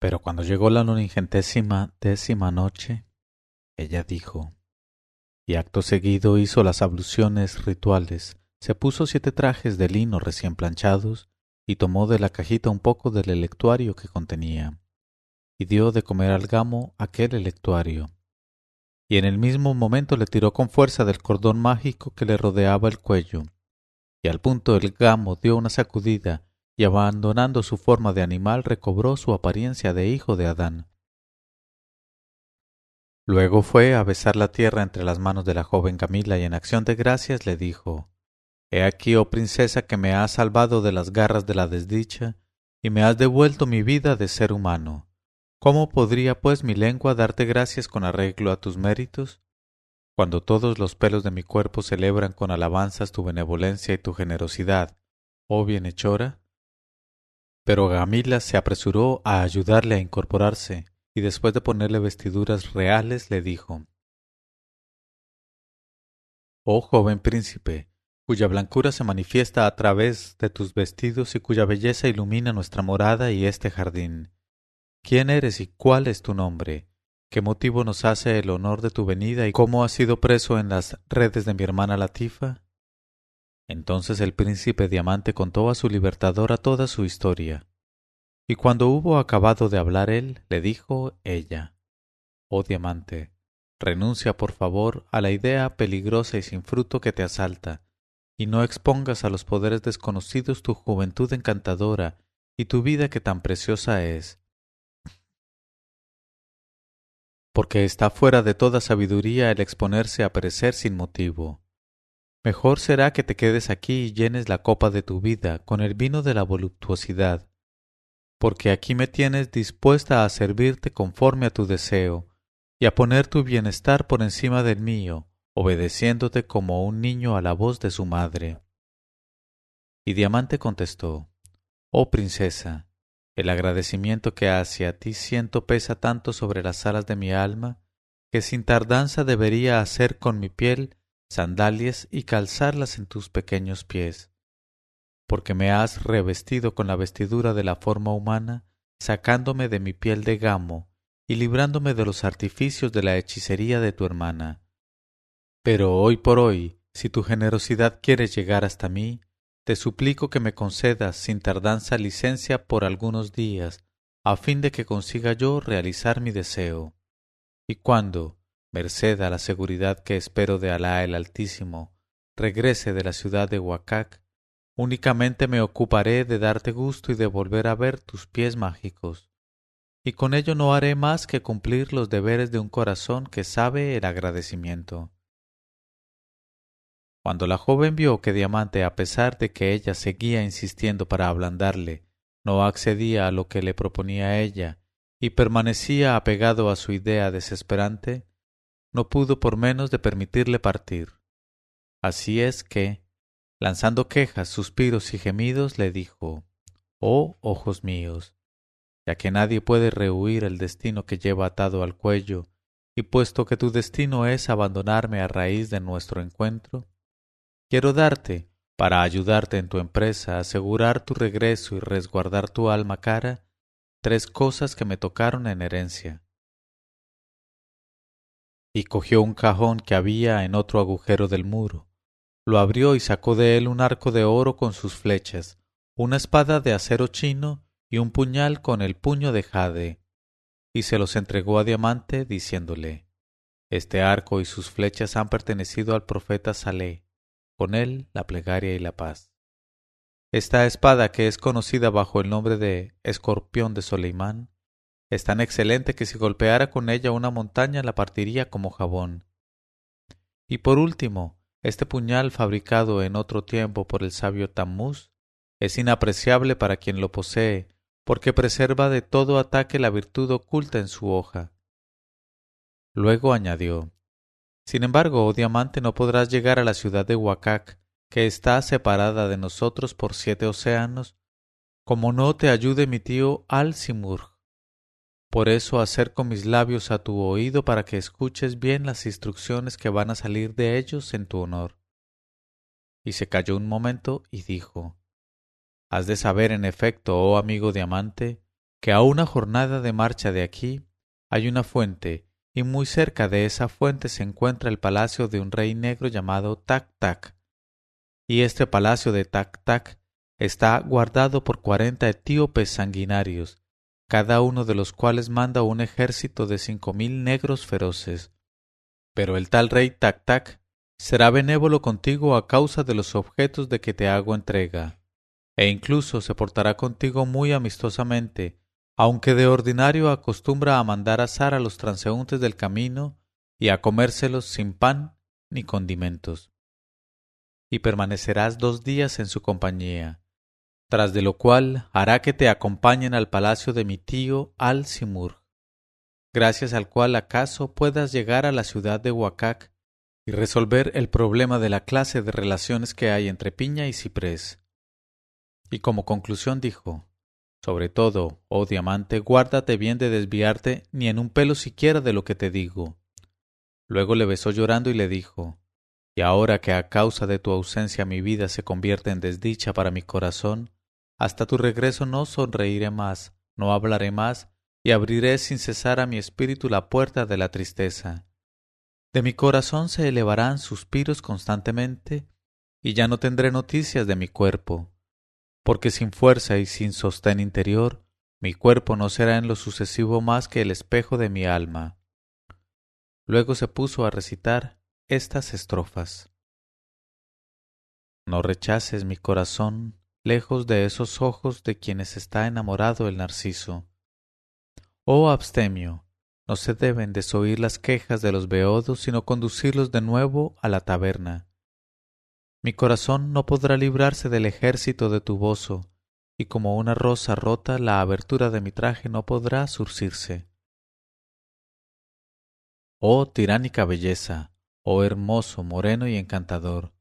Pero cuando llegó la 910ª noche, ella dijo, y acto seguido hizo las abluciones rituales, se puso 7 trajes de lino recién planchados, y tomó de la cajita un poco del electuario que contenía, y dio de comer al gamo aquel electuario, y en el mismo momento le tiró con fuerza del cordón mágico que le rodeaba el cuello, y al punto el gamo dio una sacudida, y abandonando su forma de animal recobró su apariencia de hijo de Adán. Luego fue a besar la tierra entre las manos de la joven Gamila y en acción de gracias le dijo, «He aquí, oh princesa, que me has salvado de las garras de la desdicha, y me has devuelto mi vida de ser humano. ¿Cómo podría, pues, mi lengua darte gracias con arreglo a tus méritos? Cuando todos los pelos de mi cuerpo celebran con alabanzas tu benevolencia y tu generosidad, oh bienhechora». Pero Gamila se apresuró a ayudarle a incorporarse, y después de ponerle vestiduras reales le dijo, «Oh joven príncipe, cuya blancura se manifiesta a través de tus vestidos y cuya belleza ilumina nuestra morada y este jardín. ¿Quién eres y cuál es tu nombre? ¿Qué motivo nos hace el honor de tu venida y cómo has sido preso en las redes de mi hermana Latifa?» Entonces el príncipe Diamante contó a su libertadora toda su historia. Y cuando hubo acabado de hablar él, le dijo ella, «Oh Diamante, renuncia por favor a la idea peligrosa y sin fruto que te asalta, y no expongas a los poderes desconocidos tu juventud encantadora y tu vida que tan preciosa es, porque está fuera de toda sabiduría el exponerse a perecer sin motivo. Mejor será que te quedes aquí y llenes la copa de tu vida con el vino de la voluptuosidad, porque aquí me tienes dispuesta a servirte conforme a tu deseo y a poner tu bienestar por encima del mío, obedeciéndote como un niño a la voz de su madre». Y Diamante contestó, «Oh princesa, el agradecimiento que hacia ti siento pesa tanto sobre las alas de mi alma, que sin tardanza debería hacer con mi piel sandalias y calzarlas en tus pequeños pies, porque me has revestido con la vestidura de la forma humana, sacándome de mi piel de gamo y librándome de los artificios de la hechicería de tu hermana. Pero hoy por hoy, si tu generosidad quiere llegar hasta mí, te suplico que me concedas sin tardanza licencia por algunos días, a fin de que consiga yo realizar mi deseo. Y cuando, merced a la seguridad que espero de Alá el Altísimo, regrese de la ciudad de Huacac, únicamente me ocuparé de darte gusto y de volver a ver tus pies mágicos. Y con ello no haré más que cumplir los deberes de un corazón que sabe el agradecimiento». Cuando la joven vio que Diamante, a pesar de que ella seguía insistiendo para ablandarle, no accedía a lo que le proponía ella y permanecía apegado a su idea desesperante, no pudo por menos de permitirle partir. Así es que, lanzando quejas, suspiros y gemidos, le dijo, «Oh ojos míos, ya que nadie puede rehuir el destino que lleva atado al cuello, y puesto que tu destino es abandonarme a raíz de nuestro encuentro, quiero darte, para ayudarte en tu empresa, asegurar tu regreso y resguardar tu alma cara, 3 cosas que me tocaron en herencia». Y cogió un cajón que había en otro agujero del muro, lo abrió y sacó de él un arco de oro con sus flechas, una espada de acero chino y un puñal con el puño de jade, y se los entregó a Diamante diciéndole, «Este arco y sus flechas han pertenecido al profeta Salé, con él la plegaria y la paz. Esta espada, que es conocida bajo el nombre de escorpión de Soleimán, es tan excelente que si golpeara con ella una montaña la partiría como jabón. Y por último, este puñal, fabricado en otro tiempo por el sabio Tamuz, es inapreciable para quien lo posee, porque preserva de todo ataque la virtud oculta en su hoja». Luego añadió, «Sin embargo, oh Diamante, no podrás llegar a la ciudad de Huacac, que está separada de nosotros por 7 océanos, como no te ayude mi tío Alsimurgh. Por eso acerco mis labios a tu oído para que escuches bien las instrucciones que van a salir de ellos en tu honor». Y se calló un momento y dijo, «Has de saber en efecto, oh amigo Diamante, que a una jornada de marcha de aquí hay una fuente, y muy cerca de esa fuente se encuentra el palacio de un rey negro llamado Tak-Tak, y este palacio de Tak-Tak está guardado por 40 etíopes sanguinarios, cada uno de los cuales manda un ejército de 5.000 negros feroces. Pero el tal rey Tak-Tak será benévolo contigo a causa de los objetos de que te hago entrega, e incluso se portará contigo muy amistosamente, aunque de ordinario acostumbra a mandar asar a los transeúntes del camino y a comérselos sin pan ni condimentos. Y permanecerás 2 días en su compañía, tras de lo cual hará que te acompañen al palacio de mi tío Alsimurgh, gracias al cual acaso puedas llegar a la ciudad de Huacac y resolver el problema de la clase de relaciones que hay entre Piña y Ciprés. Y como conclusión dijo: sobre todo, oh Diamante, guárdate bien de desviarte ni en un pelo siquiera de lo que te digo. Luego le besó llorando y le dijo: y ahora que a causa de tu ausencia mi vida se convierte en desdicha para mi corazón, hasta tu regreso no sonreiré más, no hablaré más, y abriré sin cesar a mi espíritu la puerta de la tristeza. De mi corazón se elevarán suspiros constantemente, y ya no tendré noticias de mi cuerpo, porque sin fuerza y sin sostén interior, mi cuerpo no será en lo sucesivo más que el espejo de mi alma. Luego se puso a recitar estas estrofas: no rechaces mi corazón, lejos de esos ojos de quienes está enamorado el narciso. Oh abstemio, no se deben desoír las quejas de los beodos, sino conducirlos de nuevo a la taberna. Mi corazón no podrá librarse del ejército de tu bozo, y como una rosa rota, la abertura de mi traje no podrá zurcirse. Oh tiránica belleza, oh hermoso, moreno y encantador,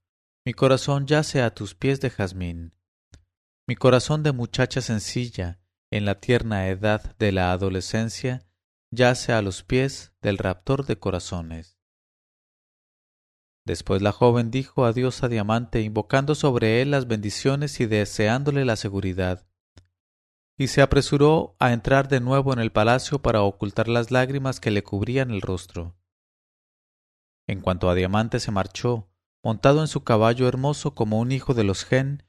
mi corazón yace a tus pies de jazmín. Mi corazón de muchacha sencilla, en la tierna edad de la adolescencia, yace a los pies del raptor de corazones. Después la joven dijo adiós a Diamante, invocando sobre él las bendiciones y deseándole la seguridad, y se apresuró a entrar de nuevo en el palacio para ocultar las lágrimas que le cubrían el rostro. En cuanto a Diamante, se marchó, montado en su caballo hermoso como un hijo de los Gen,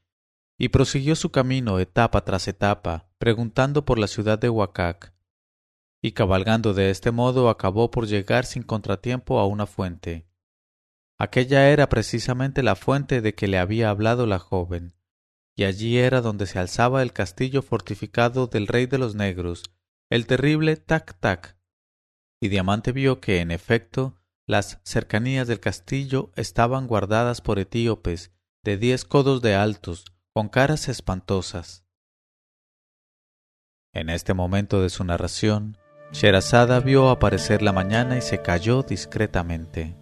y prosiguió su camino etapa tras etapa, preguntando por la ciudad de Huacac, y cabalgando de este modo acabó por llegar sin contratiempo a una fuente. Aquella era precisamente la fuente de que le había hablado la joven, y allí era donde se alzaba el castillo fortificado del rey de los negros, el terrible Tak-Tak, y Diamante vio que, en efecto, las cercanías del castillo estaban guardadas por etíopes de 10 codos de altos, con caras espantosas. En este momento de su narración, Sherazada vio aparecer la mañana y se calló discretamente.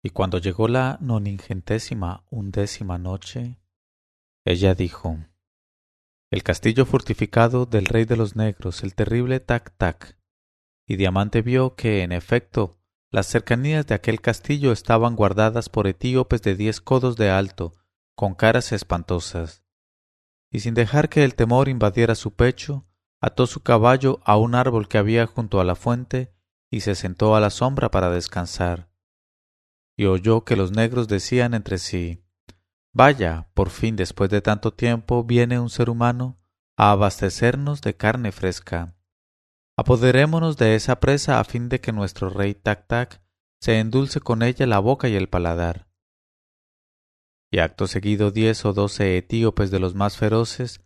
Y cuando llegó la 911ª noche, ella dijo: el castillo fortificado del rey de los negros, el terrible Tak-Tak. Y Diamante vio que, en efecto, las cercanías de aquel castillo estaban guardadas por etíopes de 10 codos de alto, con caras espantosas. Y sin dejar que el temor invadiera su pecho, ató su caballo a un árbol que había junto a la fuente y se sentó a la sombra para descansar. Y oyó que los negros decían entre sí: vaya, por fin después de tanto tiempo viene un ser humano a abastecernos de carne fresca. Apoderémonos de esa presa a fin de que nuestro rey Tak-Tak se endulce con ella la boca y el paladar. Y acto seguido 10 o 12 etíopes de los más feroces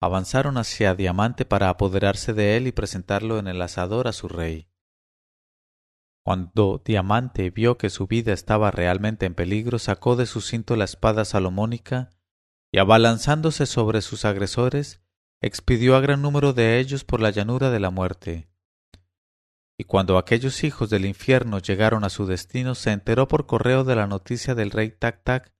avanzaron hacia Diamante para apoderarse de él y presentarlo en el asador a su rey. Cuando Diamante vio que su vida estaba realmente en peligro, sacó de su cinto la espada salomónica y abalanzándose sobre sus agresores, expidió a gran número de ellos por la llanura de la muerte. Y cuando aquellos hijos del infierno llegaron a su destino, se enteró por correo de la noticia del rey Tak-Tak,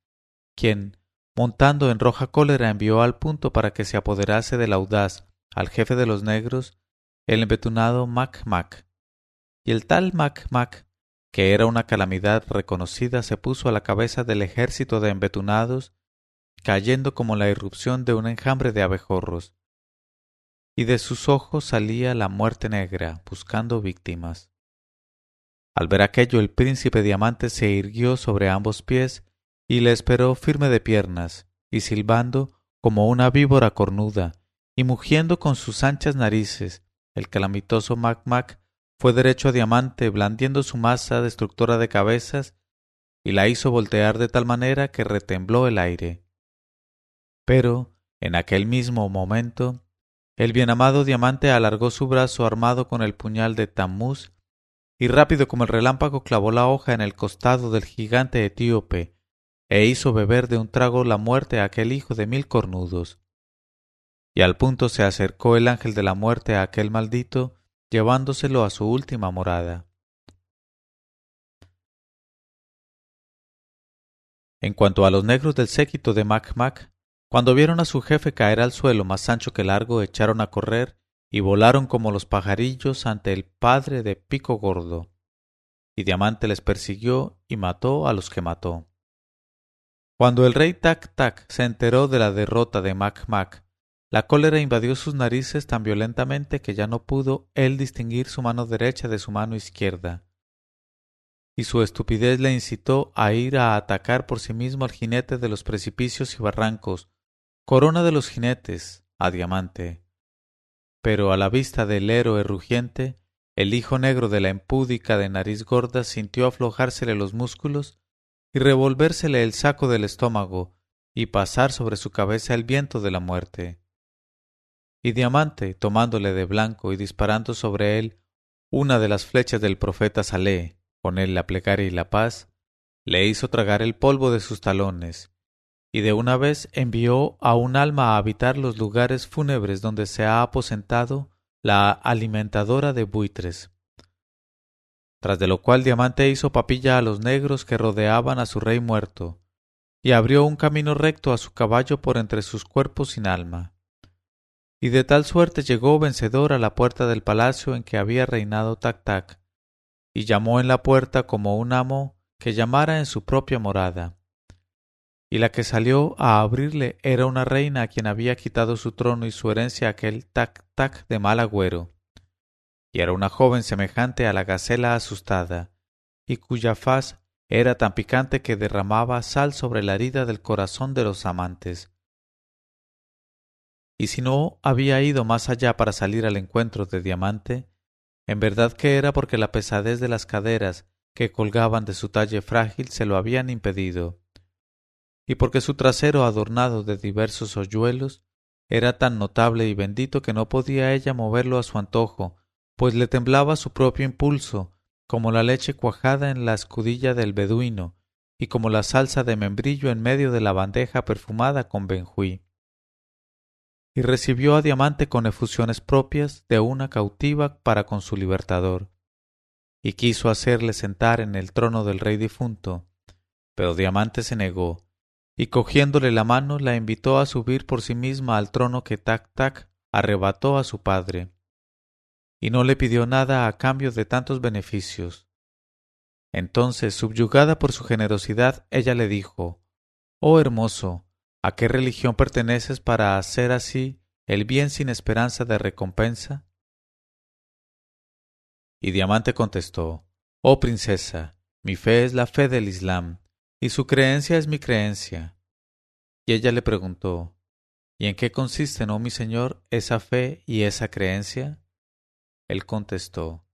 quien, montando en roja cólera, envió al punto para que se apoderase del audaz, al jefe de los negros, el embetunado Mak-Mak. Y el tal Mak-Mak, que era una calamidad reconocida, se puso a la cabeza del ejército de embetunados, cayendo como la irrupción de un enjambre de abejorros, y de sus ojos salía la muerte negra, buscando víctimas. Al ver aquello, el príncipe Diamante se irguió sobre ambos pies y le esperó firme de piernas, y silbando como una víbora cornuda, y mugiendo con sus anchas narices, el calamitoso Mak-Mak fue derecho a Diamante, blandiendo su masa destructora de cabezas, y la hizo voltear de tal manera que retembló el aire. Pero, en aquel mismo momento, el bienamado Diamante alargó su brazo armado con el puñal de Tamuz, y rápido como el relámpago clavó la hoja en el costado del gigante etíope, e hizo beber de un trago la muerte a aquel hijo de 1000 cornudos. Y al punto se acercó el ángel de la muerte a aquel maldito, llevándoselo a su última morada. En cuanto a los negros del séquito de Mak-Mak, cuando vieron a su jefe caer al suelo más ancho que largo, echaron a correr y volaron como los pajarillos ante el padre de Pico Gordo. Y Diamante les persiguió y mató a los que mató. Cuando el rey Tak-Tak se enteró de la derrota de Mak-Mak, la cólera invadió sus narices tan violentamente que ya no pudo él distinguir su mano derecha de su mano izquierda. Y su estupidez le incitó a ir a atacar por sí mismo al jinete de los precipicios y barrancos, corona de los jinetes, a Diamante. Pero a la vista del héroe rugiente, el hijo negro de la impúdica de nariz gorda sintió aflojársele los músculos y revolvérsele el saco del estómago y pasar sobre su cabeza el viento de la muerte. Y Diamante, tomándole de blanco y disparando sobre él una de las flechas del profeta Salé, con él la plegaria y la paz, le hizo tragar el polvo de sus talones, y de una vez envió a un alma a habitar los lugares fúnebres donde se ha aposentado la alimentadora de buitres. Tras de lo cual Diamante hizo papilla a los negros que rodeaban a su rey muerto, y abrió un camino recto a su caballo por entre sus cuerpos sin alma. Y de tal suerte llegó vencedor a la puerta del palacio en que había reinado Tak-Tak, y llamó en la puerta como un amo que llamara en su propia morada. Y la que salió a abrirle era una reina a quien había quitado su trono y su herencia aquel Tak-Tak de mal agüero. Y era una joven semejante a la gacela asustada, y cuya faz era tan picante que derramaba sal sobre la herida del corazón de los amantes. Y si no había ido más allá para salir al encuentro de Diamante, en verdad que era porque la pesadez de las caderas que colgaban de su talle frágil se lo habían impedido, y porque su trasero adornado de diversos hoyuelos era tan notable y bendito que no podía ella moverlo a su antojo, pues le temblaba su propio impulso, como la leche cuajada en la escudilla del beduino, y como la salsa de membrillo en medio de la bandeja perfumada con benjuí. Y recibió a Diamante con efusiones propias de una cautiva para con su libertador, y quiso hacerle sentar en el trono del rey difunto, pero Diamante se negó, y cogiéndole la mano la invitó a subir por sí misma al trono que Tak-Tak arrebató a su padre, y no le pidió nada a cambio de tantos beneficios. Entonces, subyugada por su generosidad, ella le dijo: «Oh hermoso, ¿a qué religión perteneces para hacer así el bien sin esperanza de recompensa?». Y Diamante contestó: «Oh princesa, mi fe es la fe del Islam, y su creencia es mi creencia». Y ella le preguntó: «¿Y en qué consisten, oh mi señor, esa fe y esa creencia?». Él contestó: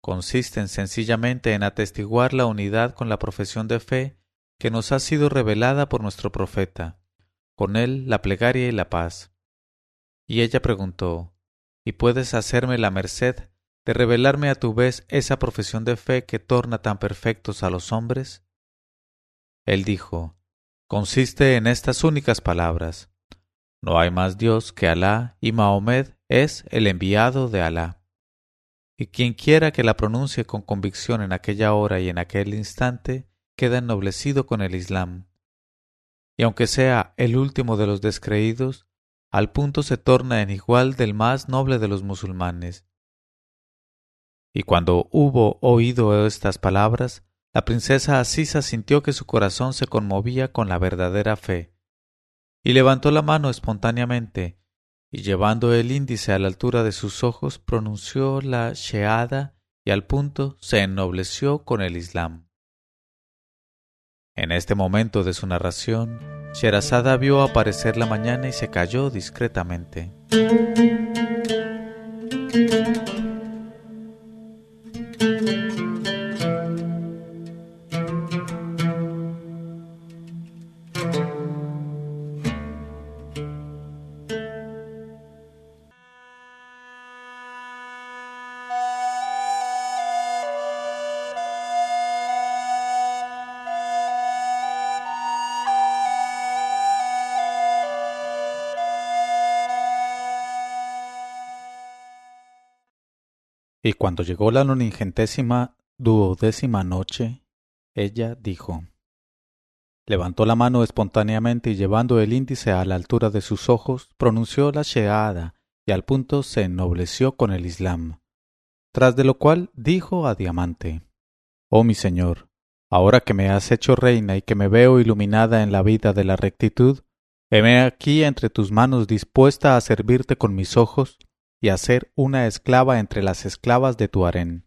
«Consisten sencillamente en atestiguar la unidad con la profesión de fe que nos ha sido revelada por nuestro profeta, con él la plegaria y la paz». Y ella preguntó: «¿Y puedes hacerme la merced de revelarme a tu vez esa profesión de fe que torna tan perfectos a los hombres?». Él dijo: consiste en estas únicas palabras: no hay más Dios que Alá y Mahomet es el enviado de Alá. Y quien quiera que la pronuncie con convicción en aquella hora y en aquel instante, queda ennoblecido con el Islam. Y aunque sea el último de los descreídos, al punto se torna en igual del más noble de los musulmanes. Y cuando hubo oído estas palabras, la princesa Asisa sintió que su corazón se conmovía con la verdadera fe, y levantó la mano espontáneamente, y llevando el índice a la altura de sus ojos, pronunció la shahada y al punto se ennobleció con el Islam. En este momento de su narración, Sherazada vio aparecer la mañana y se calló discretamente. Y cuando llegó la 920ª noche, ella dijo, levantó la mano espontáneamente y llevando el índice a la altura de sus ojos, pronunció la shahada y al punto se ennobleció con el Islam. Tras de lo cual dijo a Diamante, oh mi señor, ahora que me has hecho reina y que me veo iluminada en la vida de la rectitud, heme aquí entre tus manos dispuesta a servirte con mis ojos y a ser una esclava entre las esclavas de tu harén.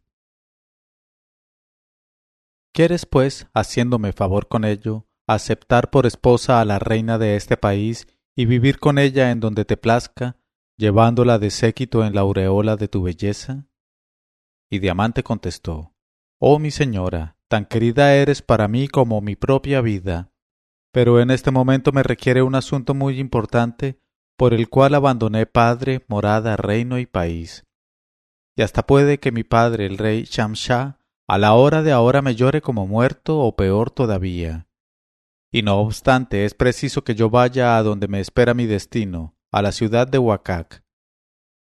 ¿Quieres, pues, haciéndome favor con ello, aceptar por esposa a la reina de este país y vivir con ella en donde te plazca, llevándola de séquito en la aureola de tu belleza? Y Diamante contestó, oh mi señora, tan querida eres para mí como mi propia vida, pero en este momento me requiere un asunto muy importante, por el cual abandoné padre, morada, reino y país. Y hasta puede que mi padre, el rey Shamshah, a la hora de ahora me llore como muerto o peor todavía. Y no obstante, es preciso que yo vaya a donde me espera mi destino, a la ciudad de Huacac.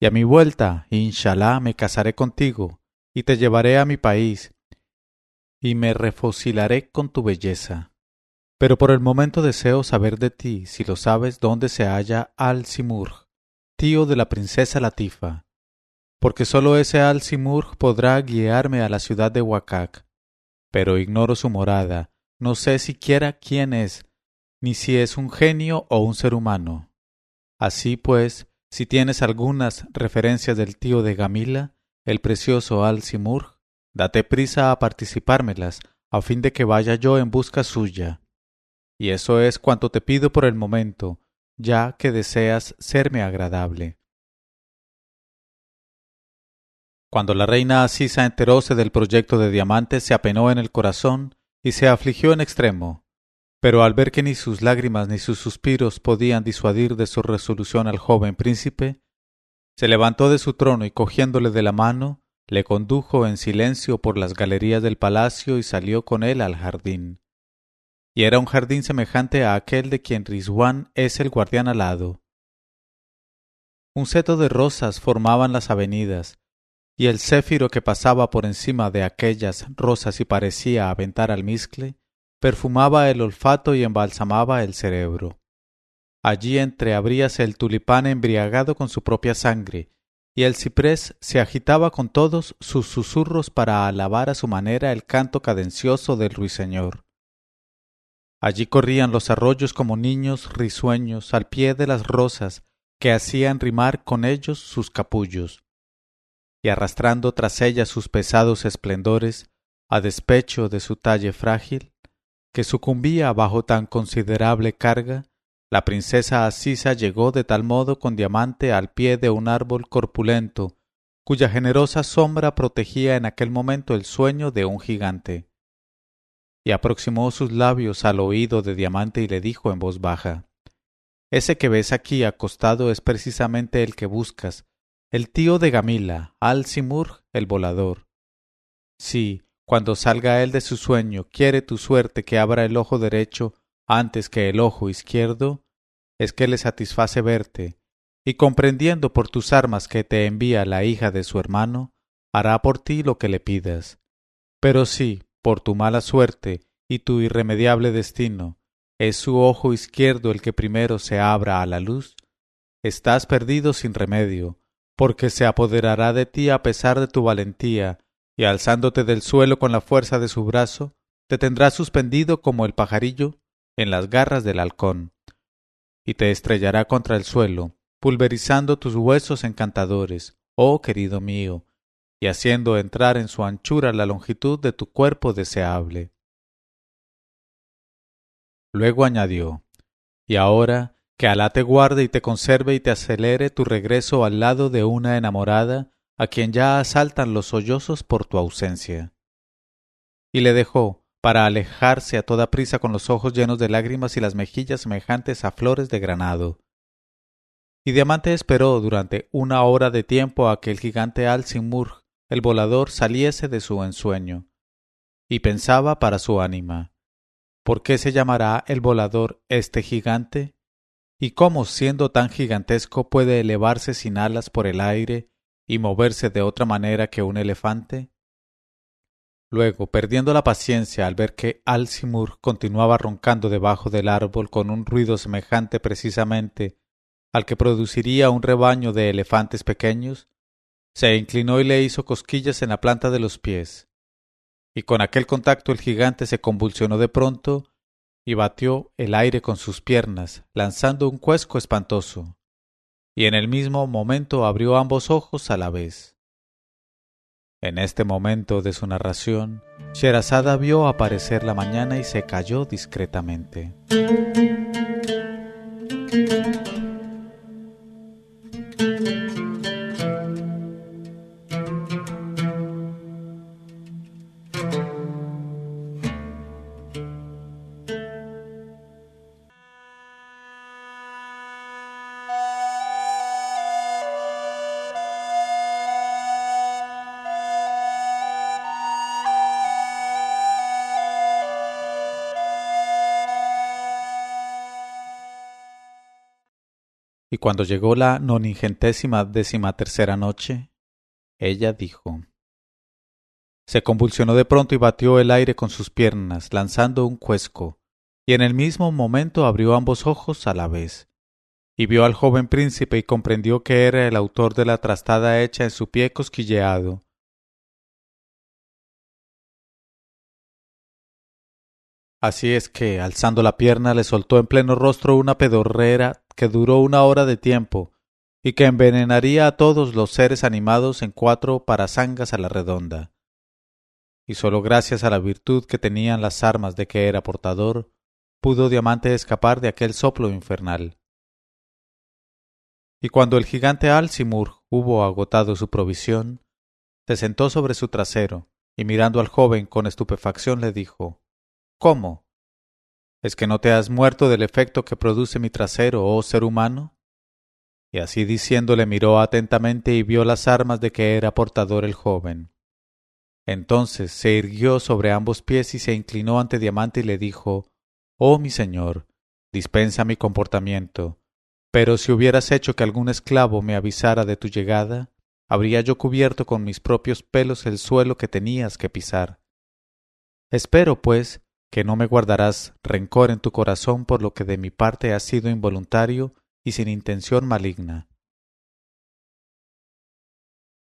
Y a mi vuelta, inshallah, me casaré contigo, y te llevaré a mi país, y me refocilaré con tu belleza. Pero por el momento deseo saber de ti, si lo sabes, dónde se halla Alsimurgh, tío de la princesa Latifa, porque sólo ese Alsimurgh podrá guiarme a la ciudad de Huacac. Pero ignoro su morada, no sé siquiera quién es, ni si es un genio o un ser humano. Así pues, si tienes algunas referencias del tío de Gamila, el precioso Alsimurgh, date prisa a participármelas, a fin de que vaya yo en busca suya. Y eso es cuanto te pido por el momento, ya que deseas serme agradable. Cuando la reina Asisa enteróse del proyecto de Diamante, se apenó en el corazón y se afligió en extremo. Pero al ver que ni sus lágrimas ni sus suspiros podían disuadir de su resolución al joven príncipe, se levantó de su trono y cogiéndole de la mano, le condujo en silencio por las galerías del palacio y salió con él al jardín. Y era un jardín semejante a aquel de quien Rizwan es el guardián alado. Un seto de rosas formaban las avenidas, y el céfiro que pasaba por encima de aquellas rosas y parecía aventar almizcle, perfumaba el olfato y embalsamaba el cerebro. Allí entreabríase el tulipán embriagado con su propia sangre, y el ciprés se agitaba con todos sus susurros para alabar a su manera el canto cadencioso del ruiseñor. Allí corrían los arroyos como niños risueños al pie de las rosas que hacían rimar con ellos sus capullos, y arrastrando tras ellas sus pesados esplendores, a despecho de su talle frágil, que sucumbía bajo tan considerable carga, la princesa Asisa llegó de tal modo con Diamante al pie de un árbol corpulento, cuya generosa sombra protegía en aquel momento el sueño de un gigante. Y aproximó sus labios al oído de Diamante y le dijo en voz baja, «Ese que ves aquí acostado es precisamente el que buscas, el tío de Gamila, Alsimurgh el volador. Sí, cuando salga él de su sueño, quiere tu suerte que abra el ojo derecho antes que el ojo izquierdo, es que le satisface verte, y comprendiendo por tus armas que te envía la hija de su hermano, hará por ti lo que le pidas. Pero si, por tu mala suerte y tu irremediable destino, es su ojo izquierdo el que primero se abra a la luz, estás perdido sin remedio, porque se apoderará de ti a pesar de tu valentía, y alzándote del suelo con la fuerza de su brazo, te tendrá suspendido como el pajarillo en las garras del halcón, y te estrellará contra el suelo, pulverizando tus huesos encantadores, oh querido mío, y haciendo entrar en su anchura la longitud de tu cuerpo deseable. Luego añadió: y ahora, que Alá te guarde y te conserve y te acelere tu regreso al lado de una enamorada a quien ya asaltan los sollozos por tu ausencia. Y le dejó, para alejarse a toda prisa con los ojos llenos de lágrimas y las mejillas semejantes a flores de granado. Y Diamante esperó durante 1 hora de tiempo a que el gigante Alsimurgh, el volador, saliese de su ensueño. Y pensaba para su ánima: ¿por qué se llamará el volador este gigante? ¿Y cómo, siendo tan gigantesco, puede elevarse sin alas por el aire y moverse de otra manera que un elefante? Luego, perdiendo la paciencia al ver que Alsimurgh continuaba roncando debajo del árbol con un ruido semejante precisamente al que produciría un rebaño de elefantes pequeños, se inclinó y le hizo cosquillas en la planta de los pies. Y con aquel contacto el gigante se convulsionó de pronto y batió el aire con sus piernas, lanzando un cuesco espantoso, y en el mismo momento abrió ambos ojos a la vez. En este momento de su narración, Sherazada vio aparecer la mañana y se calló discretamente. Y cuando llegó la 993ª noche, ella dijo: se convulsionó de pronto y batió el aire con sus piernas, lanzando un cuesco, y en el mismo momento abrió ambos ojos a la vez, y vio al joven príncipe y comprendió que era el autor de la trastada hecha en su pie cosquilleado. Así es que, alzando la pierna, le soltó en pleno rostro una pedorrera que duró 1 hora de tiempo y que envenenaría a todos los seres animados en 4 parazangas a la redonda. Y sólo gracias a la virtud que tenían las armas de que era portador, pudo Diamante escapar de aquel soplo infernal. Y cuando el gigante Alsimurgh hubo agotado su provisión, se sentó sobre su trasero y mirando al joven con estupefacción le dijo: ¿cómo? ¿Es que no te has muerto del efecto que produce mi trasero, oh ser humano? Y así diciéndole miró atentamente y vio las armas de que era portador el joven. Entonces se irguió sobre ambos pies y se inclinó ante Diamante y le dijo: oh mi señor, dispensa mi comportamiento, pero si hubieras hecho que algún esclavo me avisara de tu llegada, habría yo cubierto con mis propios pelos el suelo que tenías que pisar. Espero, pues, que no me guardarás rencor en tu corazón por lo que de mi parte ha sido involuntario y sin intención maligna.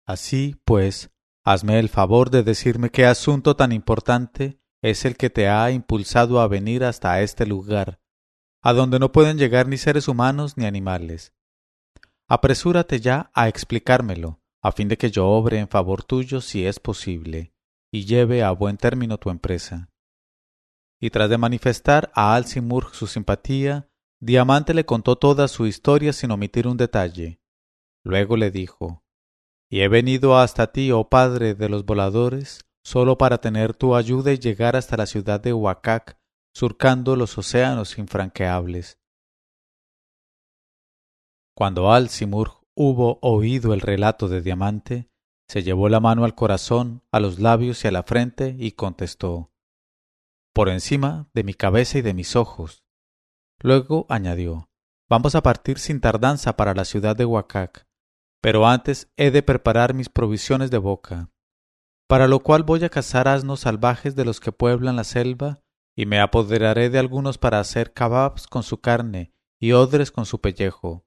Así, pues, hazme el favor de decirme qué asunto tan importante es el que te ha impulsado a venir hasta este lugar, a donde no pueden llegar ni seres humanos ni animales. Apresúrate ya a explicármelo, a fin de que yo obre en favor tuyo si es posible, y lleve a buen término tu empresa. Y tras de manifestar a Alsimurgh su simpatía, Diamante le contó toda su historia sin omitir un detalle. Luego le dijo: y he venido hasta ti, oh padre de los voladores, solo para tener tu ayuda y llegar hasta la ciudad de Huacac, surcando los océanos infranqueables. Cuando Alsimurgh hubo oído el relato de Diamante, se llevó la mano al corazón, a los labios y a la frente y contestó: por encima de mi cabeza y de mis ojos. Luego añadió: vamos a partir sin tardanza para la ciudad de Huacac, pero antes he de preparar mis provisiones de boca, para lo cual voy a cazar asnos salvajes de los que pueblan la selva y me apoderaré de algunos para hacer kebabs con su carne y odres con su pellejo.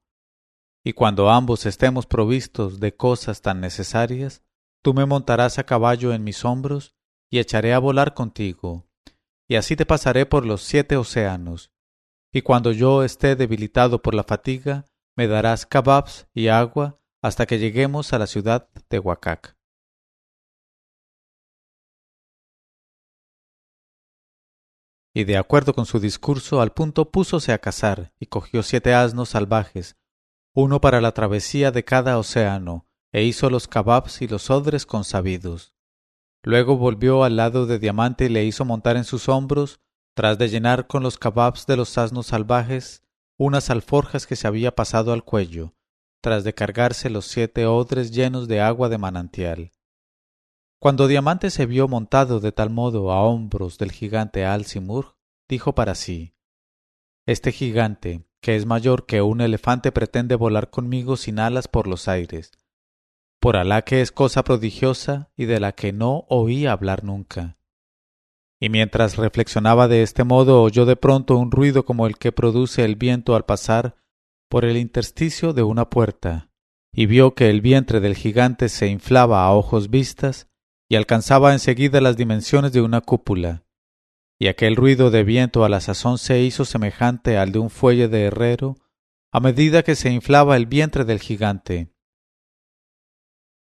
Y cuando ambos estemos provistos de cosas tan necesarias, tú me montarás a caballo en mis hombros y echaré a volar contigo, y así te pasaré por los 7 océanos. Y cuando yo esté debilitado por la fatiga, me darás kebabs y agua hasta que lleguemos a la ciudad de Huacac. Y de acuerdo con su discurso, al punto púsose a cazar, y cogió 7 asnos salvajes, uno para la travesía de cada océano, e hizo los kebabs y los odres consabidos. Luego volvió al lado de Diamante y le hizo montar en sus hombros, tras de llenar con los kebabs de los asnos salvajes, unas alforjas que se había pasado al cuello, tras de cargarse los 7 odres llenos de agua de manantial. Cuando Diamante se vio montado de tal modo a hombros del gigante Alsimurgh, dijo para sí: este gigante, que es mayor que un elefante, pretende volar conmigo sin alas por los aires. Por Alá que es cosa prodigiosa y de la que no oí hablar nunca. Y mientras reflexionaba de este modo, oyó de pronto un ruido como el que produce el viento al pasar por el intersticio de una puerta, y vio que el vientre del gigante se inflaba a ojos vistas y alcanzaba enseguida las dimensiones de una cúpula, y aquel ruido de viento a la sazón se hizo semejante al de un fuelle de herrero a medida que se inflaba el vientre del gigante.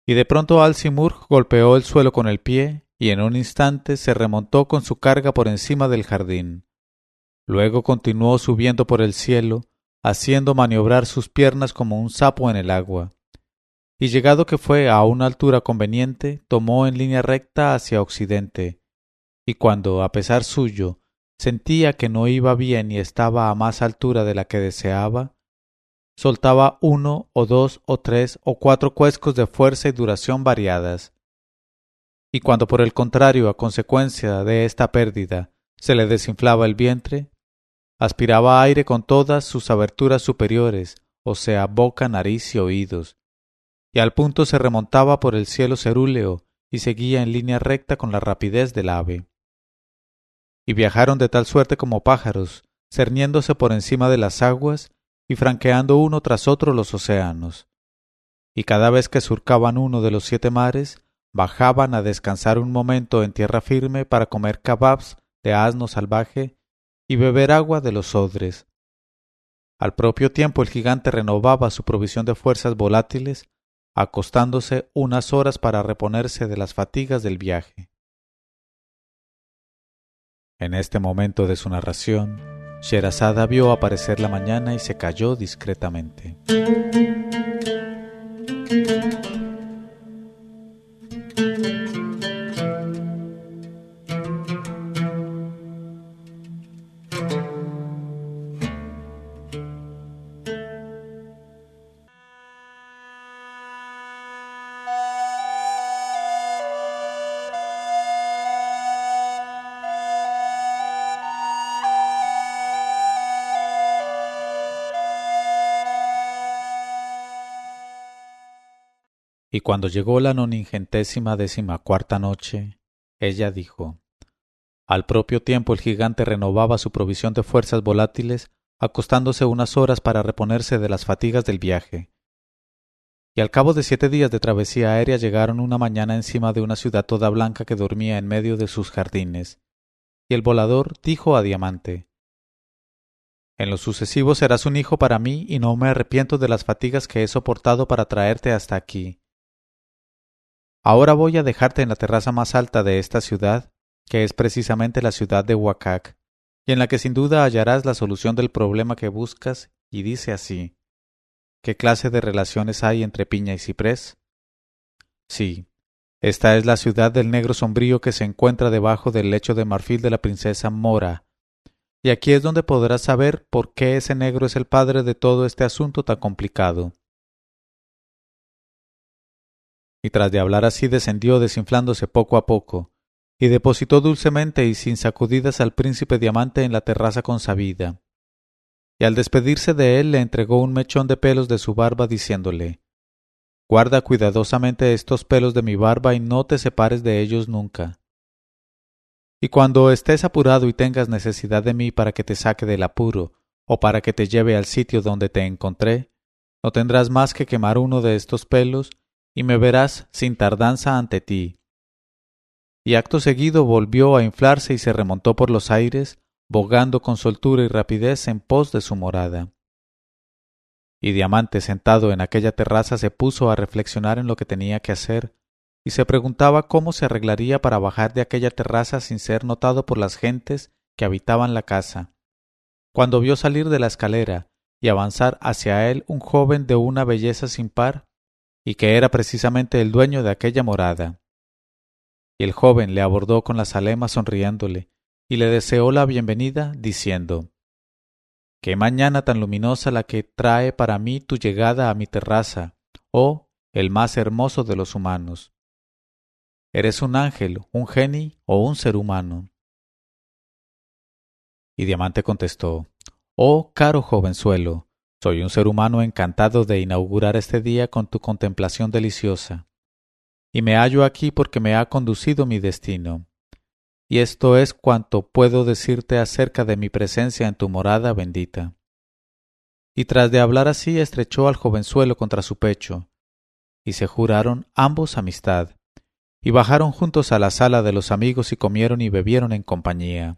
Y de pronto Alsimurgh golpeó el suelo con el pie, y en un instante se remontó con su carga por encima del jardín. Luego continuó subiendo por el cielo, haciendo maniobrar sus piernas como un sapo en el agua, y llegado que fue a una altura conveniente, tomó en línea recta hacia occidente, y cuando, a pesar suyo, sentía que no iba bien y estaba a más altura de la que deseaba, soltaba 1 o 2 o 3 o 4 cuescos de fuerza y duración variadas. Y cuando, por el contrario, a consecuencia de esta pérdida, se le desinflaba el vientre, aspiraba aire con todas sus aberturas superiores, o sea, boca, nariz y oídos, y al punto se remontaba por el cielo cerúleo y seguía en línea recta con la rapidez del ave. Y viajaron de tal suerte como pájaros, cerniéndose por encima de las aguas y franqueando uno tras otro los océanos. Y cada vez que surcaban uno de los 7 mares, bajaban a descansar un momento en tierra firme para comer kebabs de asno salvaje y beber agua de los odres. Al propio tiempo el gigante renovaba su provisión de fuerzas volátiles, acostándose unas horas para reponerse de las fatigas del viaje. En este momento de su narración, Sherazada vio aparecer la mañana y se calló discretamente. Y cuando llegó la 914ª noche, ella dijo: al propio tiempo el gigante renovaba su provisión de fuerzas volátiles, acostándose unas horas para reponerse de las fatigas del viaje. Y al cabo de 7 días de travesía aérea llegaron una mañana encima de una ciudad toda blanca que dormía en medio de sus jardines. Y el volador dijo a Diamante: en lo sucesivo serás un hijo para mí y no me arrepiento de las fatigas que he soportado para traerte hasta aquí. Ahora voy a dejarte en la terraza más alta de esta ciudad, que es precisamente la ciudad de Huacac, y en la que sin duda hallarás la solución del problema que buscas, y dice así: ¿qué clase de relaciones hay entre Piña y Ciprés? Sí, esta es la ciudad del negro sombrío que se encuentra debajo del lecho de marfil de la princesa Mora, y aquí es donde podrás saber por qué ese negro es el padre de todo este asunto tan complicado. Y tras de hablar así descendió desinflándose poco a poco, y depositó dulcemente y sin sacudidas al príncipe Diamante en la terraza consabida. Y al despedirse de él le entregó un mechón de pelos de su barba diciéndole: «Guarda cuidadosamente estos pelos de mi barba y no te separes de ellos nunca. Y cuando estés apurado y tengas necesidad de mí para que te saque del apuro o para que te lleve al sitio donde te encontré, no tendrás más que quemar uno de estos pelos y me verás sin tardanza ante ti». Y acto seguido volvió a inflarse y se remontó por los aires, bogando con soltura y rapidez en pos de su morada. Y Diamante, sentado en aquella terraza, se puso a reflexionar en lo que tenía que hacer, y se preguntaba cómo se arreglaría para bajar de aquella terraza sin ser notado por las gentes que habitaban la casa, cuando vio salir de la escalera y avanzar hacia él un joven de una belleza sin par, y que era precisamente el dueño de aquella morada. Y el joven le abordó con la zalema sonriéndole, y le deseó la bienvenida, diciendo: «Qué mañana tan luminosa la que trae para mí tu llegada a mi terraza, oh, el más hermoso de los humanos. ¿Eres un ángel, un genio o un ser humano?». Y Diamante contestó: «Oh, caro jovenzuelo, soy un ser humano encantado de inaugurar este día con tu contemplación deliciosa. Y me hallo aquí porque me ha conducido mi destino. Y esto es cuanto puedo decirte acerca de mi presencia en tu morada bendita». Y tras de hablar así, estrechó al jovenzuelo contra su pecho, y se juraron ambos amistad, y bajaron juntos a la sala de los amigos y comieron y bebieron en compañía.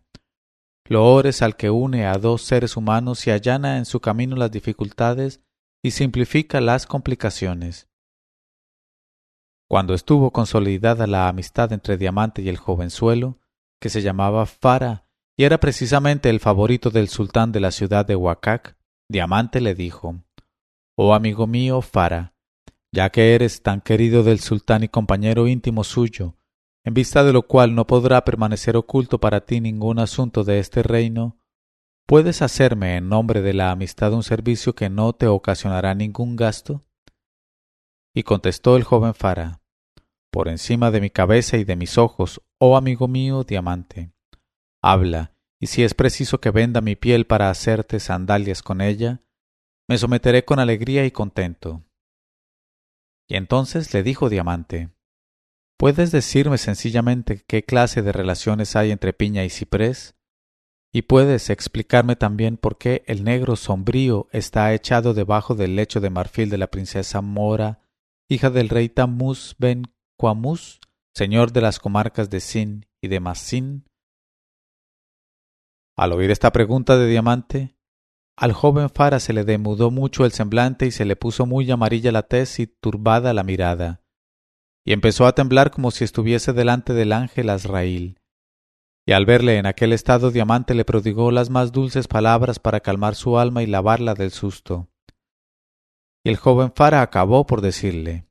Loores al que une a dos seres humanos y allana en su camino las dificultades y simplifica las complicaciones. Cuando estuvo consolidada la amistad entre Diamante y el jovenzuelo, que se llamaba Fara y era precisamente el favorito del sultán de la ciudad de Huacac, Diamante le dijo: «Oh amigo mío Fara, ya que eres tan querido del sultán y compañero íntimo suyo, en vista de lo cual no podrá permanecer oculto para ti ningún asunto de este reino, ¿puedes hacerme en nombre de la amistad un servicio que no te ocasionará ningún gasto?». Y contestó el joven Fara: «Por encima de mi cabeza y de mis ojos, oh amigo mío Diamante. Habla, y si es preciso que venda mi piel para hacerte sandalias con ella, me someteré con alegría y contento». Y entonces le dijo Diamante: «¿Puedes decirme sencillamente qué clase de relaciones hay entre Piña y Ciprés? ¿Y puedes explicarme también por qué el negro sombrío está echado debajo del lecho de marfil de la princesa Mora, hija del rey Tamuz ben Quamus, señor de las comarcas de Sin y de Masin?». Al oír esta pregunta de Diamante, al joven Fara se le demudó mucho el semblante y se le puso muy amarilla la tez y turbada la mirada, y empezó a temblar como si estuviese delante del ángel Azraíl. Y al verle en aquel estado, Diamante le prodigó las más dulces palabras para calmar su alma y lavarla del susto. Y el joven Fara acabó por decirle: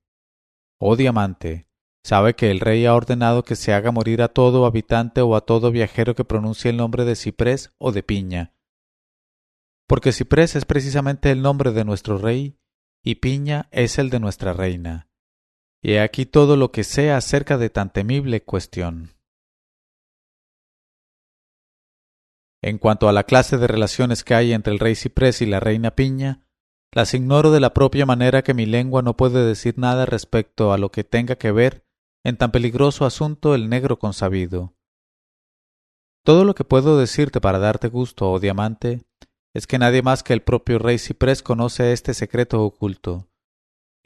«Oh Diamante, sabe que el rey ha ordenado que se haga morir a todo habitante o a todo viajero que pronuncie el nombre de Ciprés o de Piña, porque Ciprés es precisamente el nombre de nuestro rey y Piña es el de nuestra reina. Y he aquí todo lo que sé acerca de tan temible cuestión». En cuanto a la clase de relaciones que hay entre el rey Ciprés y la reina Piña, las ignoro de la propia manera que mi lengua no puede decir nada respecto a lo que tenga que ver en tan peligroso asunto el negro consabido. Todo lo que puedo decirte para darte gusto, oh Diamante, es que nadie más que el propio rey Ciprés conoce este secreto oculto,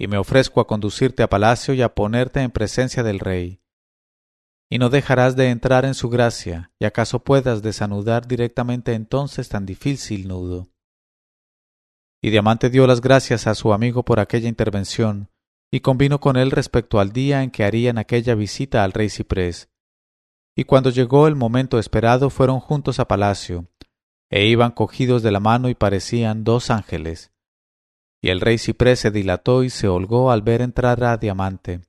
y me ofrezco a conducirte a palacio y a ponerte en presencia del rey. Y no dejarás de entrar en su gracia, y acaso puedas desanudar directamente entonces tan difícil nudo. Y Diamante dio las gracias a su amigo por aquella intervención, y convino con él respecto al día en que harían aquella visita al rey Ciprés. Y cuando llegó el momento esperado fueron juntos a palacio, e iban cogidos de la mano y parecían dos ángeles. Y el rey Ciprés se dilató y se holgó al ver entrar a Diamante,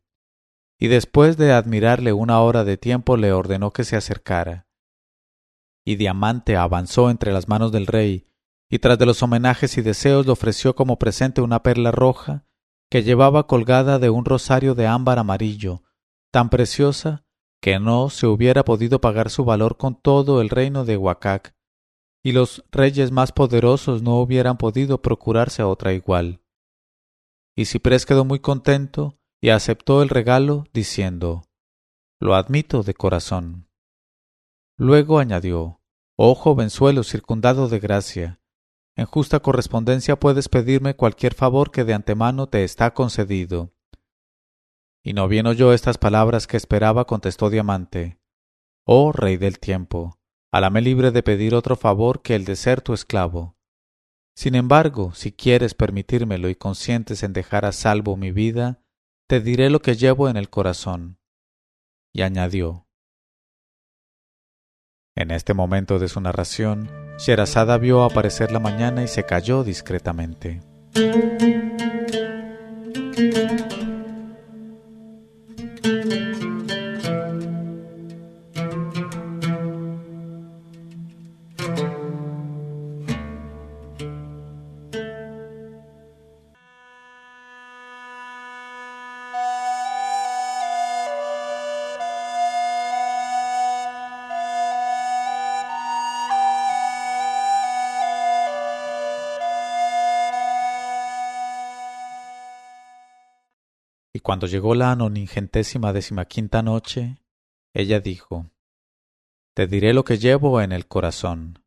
y después de admirarle una hora de tiempo le ordenó que se acercara. Y Diamante avanzó entre las manos del rey, y tras de los homenajes y deseos le ofreció como presente una perla roja que llevaba colgada de un rosario de ámbar amarillo, tan preciosa que no se hubiera podido pagar su valor con todo el reino de Huacac, y los reyes más poderosos no hubieran podido procurarse a otra igual. Y Ciprés quedó muy contento y aceptó el regalo, diciendo: «Lo admito de corazón». Luego añadió: «Oh jovenzuelo circundado de gracia, en justa correspondencia puedes pedirme cualquier favor que de antemano te está concedido». Y no bien oyó estas palabras que esperaba, contestó Diamante: «Oh rey del tiempo, álame libre de pedir otro favor que el de ser tu esclavo. Sin embargo, si quieres permitírmelo y consientes en dejar a salvo mi vida, te diré lo que llevo en el corazón». Y añadió. En este momento de su narración, Sherazada vio aparecer la mañana y se calló discretamente. Y cuando llegó la 915 noche, ella dijo: «Te diré lo que llevo en el corazón».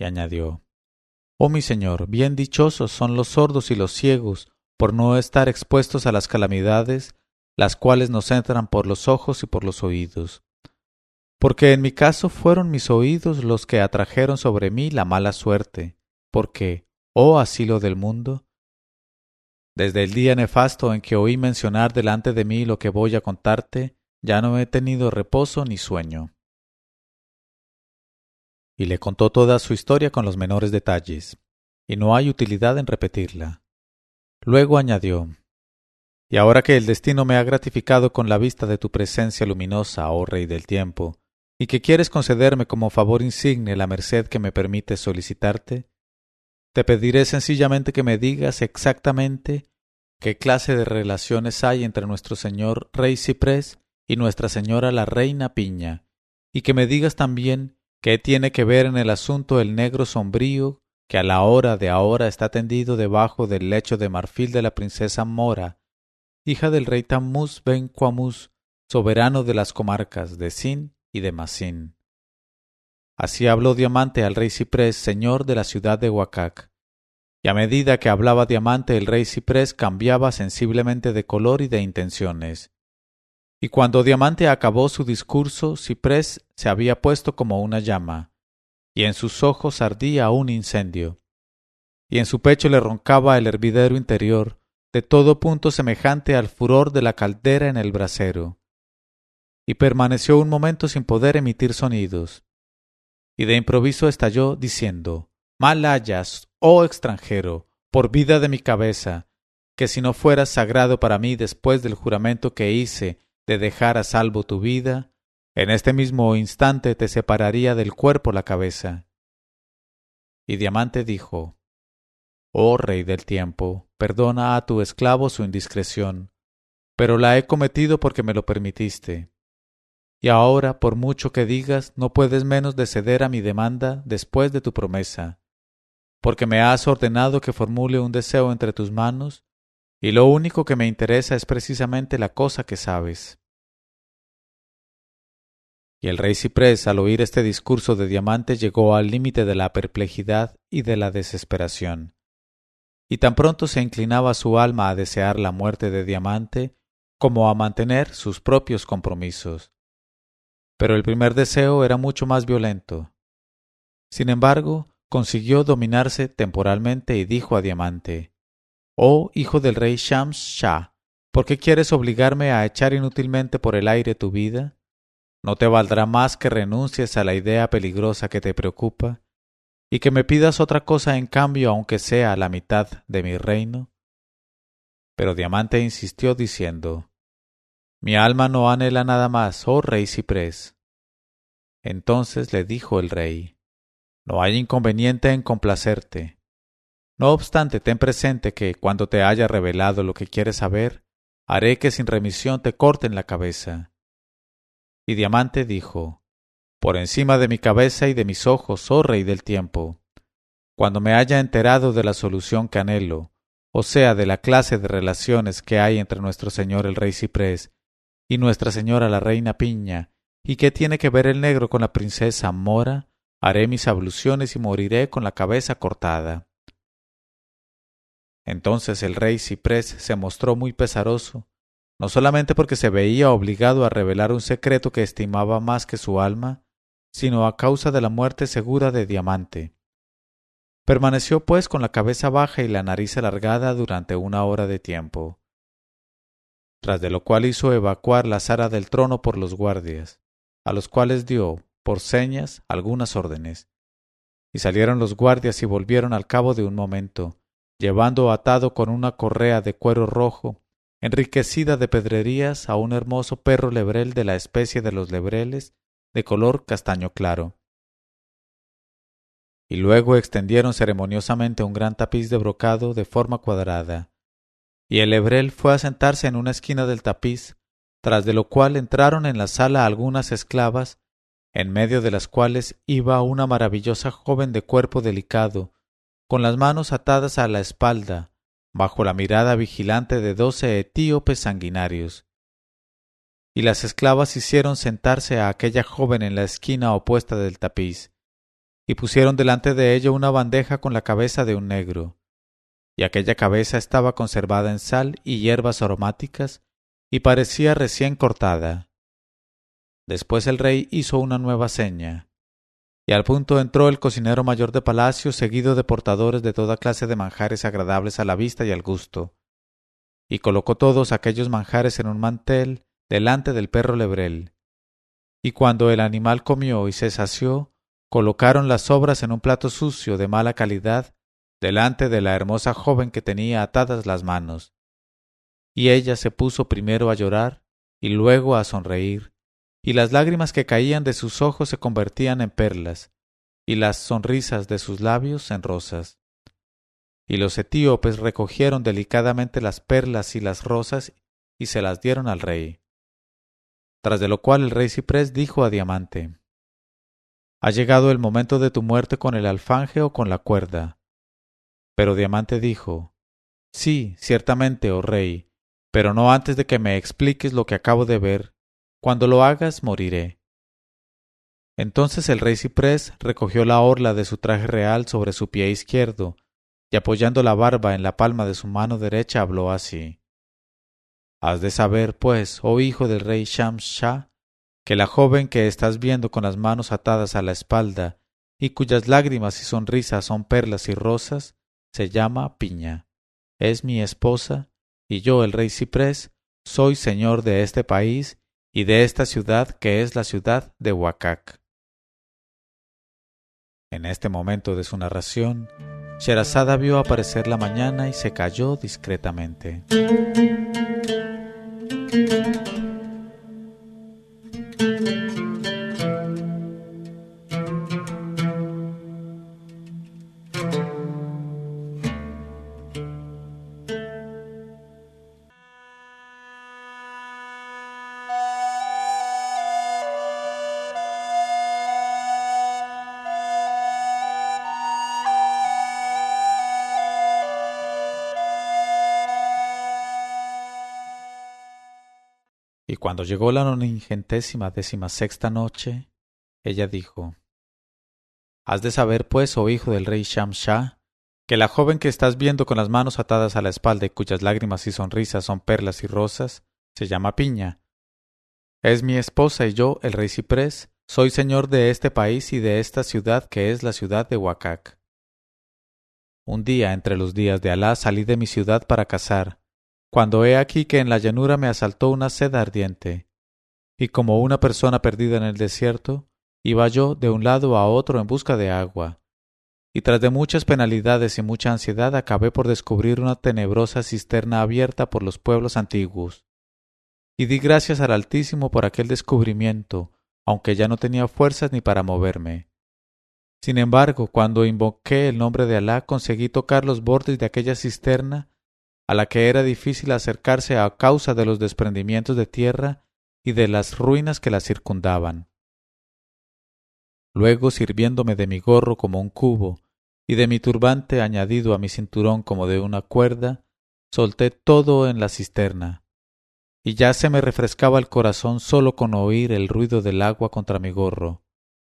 Y añadió: «Oh mi señor, bien dichosos son los sordos y los ciegos por no estar expuestos a las calamidades, las cuales nos entran por los ojos y por los oídos. Porque en mi caso fueron mis oídos los que atrajeron sobre mí la mala suerte, porque, oh asilo del mundo, desde el día nefasto en que oí mencionar delante de mí lo que voy a contarte, ya no he tenido reposo ni sueño». Y le contó toda su historia con los menores detalles, y no hay utilidad en repetirla. Luego añadió: «Y ahora que el destino me ha gratificado con la vista de tu presencia luminosa, oh rey del tiempo, y que quieres concederme como favor insigne la merced que me permite solicitarte, te pediré sencillamente que me digas exactamente qué clase de relaciones hay entre nuestro señor rey Ciprés y nuestra señora la reina Piña, y que me digas también qué tiene que ver en el asunto el negro sombrío que a la hora de ahora está tendido debajo del lecho de marfil de la princesa Mora, hija del rey Tamuz ben Quamus, soberano de las comarcas de Sin y de Masin». Así habló Diamante al rey Ciprés, señor de la ciudad de Huacac. Y a medida que hablaba Diamante, el rey Ciprés cambiaba sensiblemente de color y de intenciones. Y cuando Diamante acabó su discurso, Ciprés se había puesto como una llama, y en sus ojos ardía un incendio, y en su pecho le roncaba el hervidero interior, de todo punto semejante al furor de la caldera en el brasero. Y permaneció un momento sin poder emitir sonidos. Y de improviso estalló diciendo: «Mal hayas, oh extranjero, por vida de mi cabeza, que si no fueras sagrado para mí después del juramento que hice de dejar a salvo tu vida, en este mismo instante te separaría del cuerpo la cabeza». Y Diamante dijo: «Oh rey del tiempo, perdona a tu esclavo su indiscreción, pero la he cometido porque me lo permitiste. Y ahora, por mucho que digas, no puedes menos de ceder a mi demanda después de tu promesa, porque me has ordenado que formule un deseo entre tus manos, y lo único que me interesa es precisamente la cosa que sabes». Y el rey Ciprés, al oír este discurso de Diamante, llegó al límite de la perplejidad y de la desesperación. Y tan pronto se inclinaba su alma a desear la muerte de Diamante como a mantener sus propios compromisos. Pero el primer deseo era mucho más violento. Sin embargo, consiguió dominarse temporalmente y dijo a Diamante: «Oh hijo del rey Shamshah, ¿por qué quieres obligarme a echar inútilmente por el aire tu vida? No te valdrá más que renuncies a la idea peligrosa que te preocupa y que me pidas otra cosa en cambio, aunque sea la mitad de mi reino». Pero Diamante insistió diciendo: «Mi alma no anhela nada más, oh rey Ciprés». Entonces le dijo el rey: «No hay inconveniente en complacerte. No obstante, ten presente que, cuando te haya revelado lo que quieres saber, haré que sin remisión te corten la cabeza». Y Diamante dijo: Por encima de mi cabeza y de mis ojos, oh rey del tiempo, cuando me haya enterado de la solución que anhelo, o sea, de la clase de relaciones que hay entre nuestro señor el rey Ciprés y nuestra señora la reina Piña, y qué tiene que ver el negro con la princesa Mora, haré mis abluciones y moriré con la cabeza cortada. Entonces el rey Ciprés se mostró muy pesaroso, no solamente porque se veía obligado a revelar un secreto que estimaba más que su alma, sino a causa de la muerte segura de Diamante. Permaneció pues con la cabeza baja y la nariz alargada durante 1 hora de tiempo, tras de lo cual hizo evacuar la sala del trono por los guardias, a los cuales dio, por señas, algunas órdenes. Y salieron los guardias y volvieron al cabo de un momento, llevando atado con una correa de cuero rojo, enriquecida de pedrerías, a un hermoso perro lebrel de la especie de los lebreles, de color castaño claro. Y luego extendieron ceremoniosamente un gran tapiz de brocado de forma cuadrada, y el lebrel fue a sentarse en una esquina del tapiz, tras de lo cual entraron en la sala algunas esclavas, en medio de las cuales iba una maravillosa joven de cuerpo delicado, con las manos atadas a la espalda, bajo la mirada vigilante de 12 etíopes sanguinarios. Y las esclavas hicieron sentarse a aquella joven en la esquina opuesta del tapiz, y pusieron delante de ella una bandeja con la cabeza de un negro, y aquella cabeza estaba conservada en sal y hierbas aromáticas, y parecía recién cortada. Después el rey hizo una nueva seña, y al punto entró el cocinero mayor de palacio, seguido de portadores de toda clase de manjares agradables a la vista y al gusto, y colocó todos aquellos manjares en un mantel delante del perro lebrel. Y cuando el animal comió y se sació, colocaron las sobras en un plato sucio de mala calidad delante de la hermosa joven que tenía atadas las manos. Y ella se puso primero a llorar y luego a sonreír, y las lágrimas que caían de sus ojos se convertían en perlas, y las sonrisas de sus labios en rosas. Y los etíopes recogieron delicadamente las perlas y las rosas y se las dieron al rey. Tras de lo cual el rey Ciprés dijo a Diamante: Ha llegado el momento de tu muerte con el alfanje o con la cuerda. Pero Diamante dijo: Sí, ciertamente, oh rey, pero no antes de que me expliques lo que acabo de ver. Cuando lo hagas, moriré. Entonces el rey Ciprés recogió la orla de su traje real sobre su pie izquierdo, y apoyando la barba en la palma de su mano derecha habló así: Has de saber, pues, oh hijo del rey Shamshah, que la joven que estás viendo con las manos atadas a la espalda, y cuyas lágrimas y sonrisas son perlas y rosas, se llama Piña. Es mi esposa, y yo, el rey Ciprés, soy señor de este país y de esta ciudad que es la ciudad de Huacac. En este momento de su narración, Sherazada vio aparecer la mañana y se calló discretamente. Y cuando llegó la 916ª noche, ella dijo: Has de saber, pues, oh hijo del rey Shamshah, que la joven que estás viendo con las manos atadas a la espalda y cuyas lágrimas y sonrisas son perlas y rosas, se llama Piña. Es mi esposa y yo, el rey Ciprés, soy señor de este país y de esta ciudad que es la ciudad de Huacac. Un día, entre los días de Alá, salí de mi ciudad para cazar, cuando he aquí que en la llanura me asaltó una sed ardiente, y como una persona perdida en el desierto, iba yo de un lado a otro en busca de agua, y tras de muchas penalidades y mucha ansiedad acabé por descubrir una tenebrosa cisterna abierta por los pueblos antiguos, y di gracias al Altísimo por aquel descubrimiento, aunque ya no tenía fuerzas ni para moverme. Sin embargo, cuando invoqué el nombre de Alá, conseguí tocar los bordes de aquella cisterna, a la que era difícil acercarse a causa de los desprendimientos de tierra y de las ruinas que la circundaban. Luego, sirviéndome de mi gorro como un cubo y de mi turbante añadido a mi cinturón como de una cuerda, solté todo en la cisterna, y ya se me refrescaba el corazón solo con oír el ruido del agua contra mi gorro.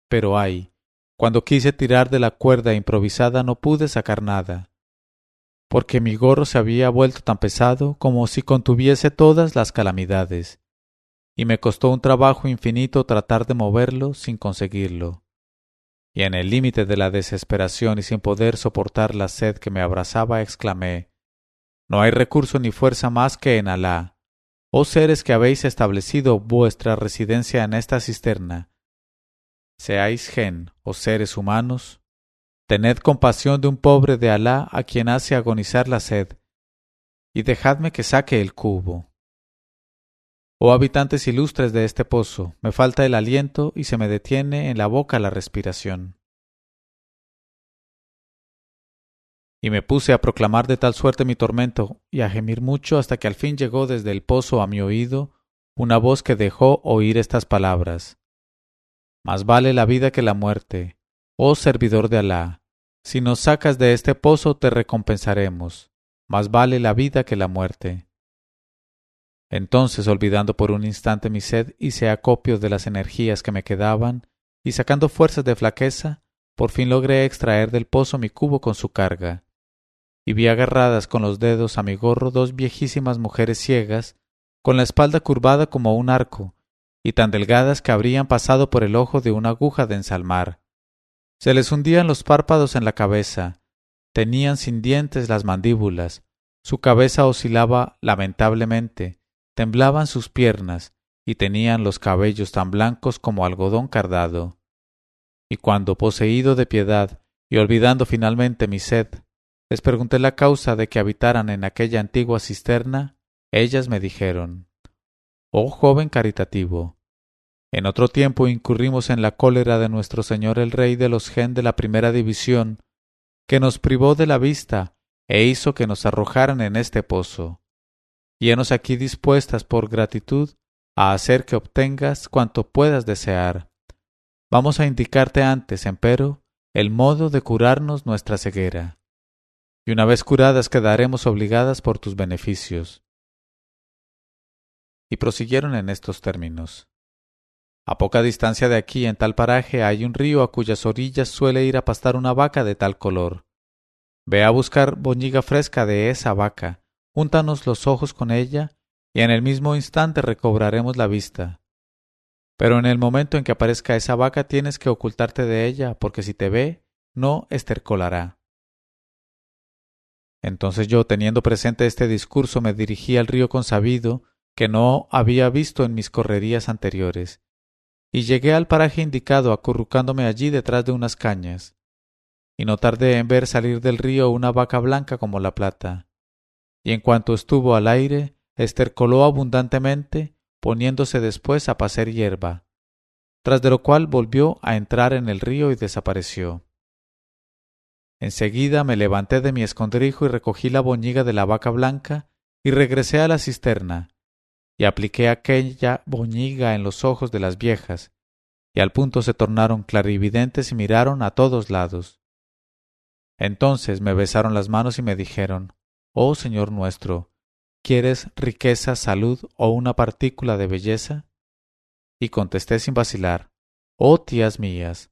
Pero ay, cuando quise tirar de la cuerda improvisada no pude sacar nada, porque mi gorro se había vuelto tan pesado como si contuviese todas las calamidades, y me costó un trabajo infinito tratar de moverlo sin conseguirlo. Y en el límite de la desesperación y sin poder soportar la sed que me abrazaba, exclamé: «No hay recurso ni fuerza más que en Alá. Oh seres que habéis establecido vuestra residencia en esta cisterna, seáis gen, oh seres humanos, tened compasión de un pobre de Alá a quien hace agonizar la sed, y dejadme que saque el cubo. Oh habitantes ilustres de este pozo, me falta el aliento y se me detiene en la boca la respiración». Y me puse a proclamar de tal suerte mi tormento y a gemir mucho hasta que al fin llegó desde el pozo a mi oído una voz que dejó oír estas palabras: «Más vale la vida que la muerte, oh servidor de Alá. Si nos sacas de este pozo te recompensaremos. Más vale la vida que la muerte». Entonces, olvidando por un instante mi sed, hice acopio de las energías que me quedaban, y sacando fuerzas de flaqueza, por fin logré extraer del pozo mi cubo con su carga, y vi agarradas con los dedos a mi gorro dos viejísimas mujeres ciegas, con la espalda curvada como un arco, y tan delgadas que habrían pasado por el ojo de una aguja de ensalmar. Se les hundían los párpados en la cabeza, tenían sin dientes las mandíbulas, su cabeza oscilaba lamentablemente, temblaban sus piernas y tenían los cabellos tan blancos como algodón cardado. Y cuando, poseído de piedad y olvidando finalmente mi sed, les pregunté la causa de que habitaran en aquella antigua cisterna, ellas me dijeron: «Oh joven caritativo, en otro tiempo incurrimos en la cólera de nuestro señor el rey de los gen de la primera división, que nos privó de la vista e hizo que nos arrojaran en este pozo. Y henos aquí dispuestas por gratitud a hacer que obtengas cuanto puedas desear. Vamos a indicarte antes, empero, el modo de curarnos nuestra ceguera. Y una vez curadas quedaremos obligadas por tus beneficios». Y prosiguieron en estos términos: «A poca distancia de aquí, en tal paraje, hay un río a cuyas orillas suele ir a pastar una vaca de tal color. Ve a buscar boñiga fresca de esa vaca, júntanos los ojos con ella, y en el mismo instante recobraremos la vista. Pero en el momento en que aparezca esa vaca tienes que ocultarte de ella, porque si te ve, no estercolará». Entonces yo, teniendo presente este discurso, me dirigí al río consabido, que no había visto en mis correrías anteriores, y llegué al paraje indicado, acurrucándome allí detrás de unas cañas. Y no tardé en ver salir del río una vaca blanca como la plata, y en cuanto estuvo al aire, estercoló abundantemente, poniéndose después a pacer hierba, tras de lo cual volvió a entrar en el río y desapareció. Enseguida me levanté de mi escondrijo y recogí la boñiga de la vaca blanca y regresé a la cisterna, y apliqué aquella boñiga en los ojos de las viejas, y al punto se tornaron clarividentes y miraron a todos lados. Entonces me besaron las manos y me dijeron: «Oh Señor nuestro, ¿quieres riqueza, salud o una partícula de belleza?». Y contesté sin vacilar: «Oh tías mías,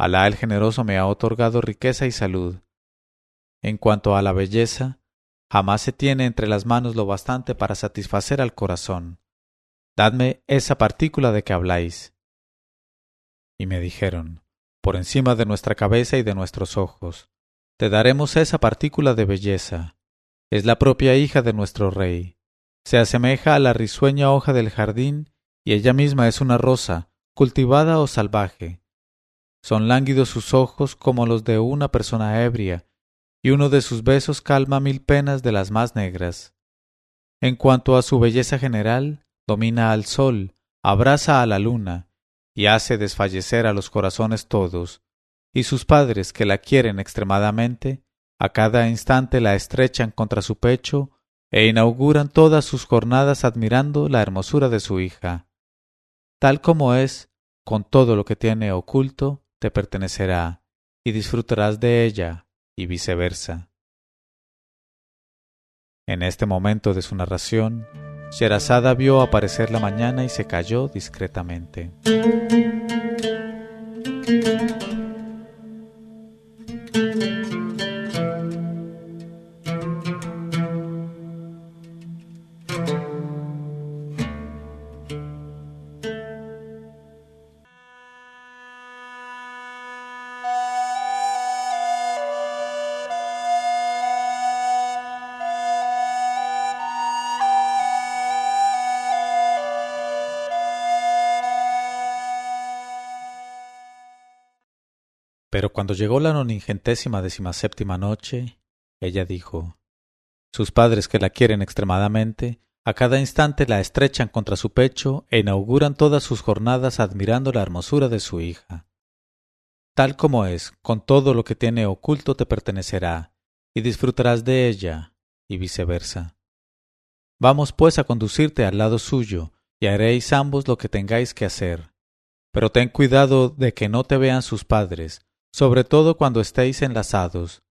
Alá el generoso me ha otorgado riqueza y salud. En cuanto a la belleza, jamás se tiene entre las manos lo bastante para satisfacer al corazón. Dadme esa partícula de que habláis». Y me dijeron: «Por encima de nuestra cabeza y de nuestros ojos, te daremos esa partícula de belleza. Es la propia hija de nuestro rey. Se asemeja a la risueña hoja del jardín y ella misma es una rosa, cultivada o salvaje. Son lánguidos sus ojos como los de una persona ebria, y uno de sus besos calma 1000 penas de las más negras. En cuanto a su belleza general, domina al sol, abraza a la luna, y hace desfallecer a los corazones todos, y sus padres, que la quieren extremadamente, a cada instante la estrechan contra su pecho e inauguran todas sus jornadas admirando la hermosura de su hija. Tal como es, con todo lo que tiene oculto, te pertenecerá, y disfrutarás de ella, y viceversa. En este momento de su narración, Sherazada vio aparecer la mañana y se calló discretamente. Pero cuando llegó la 917ª noche, ella dijo: sus padres, que la quieren extremadamente, a cada instante la estrechan contra su pecho e inauguran todas sus jornadas admirando la hermosura de su hija. Tal como es, con todo lo que tiene oculto te pertenecerá, y disfrutarás de ella, y viceversa. Vamos pues a conducirte al lado suyo, y haréis ambos lo que tengáis que hacer. Pero ten cuidado de que no te vean sus padres, sobre todo cuando estéis enlazados,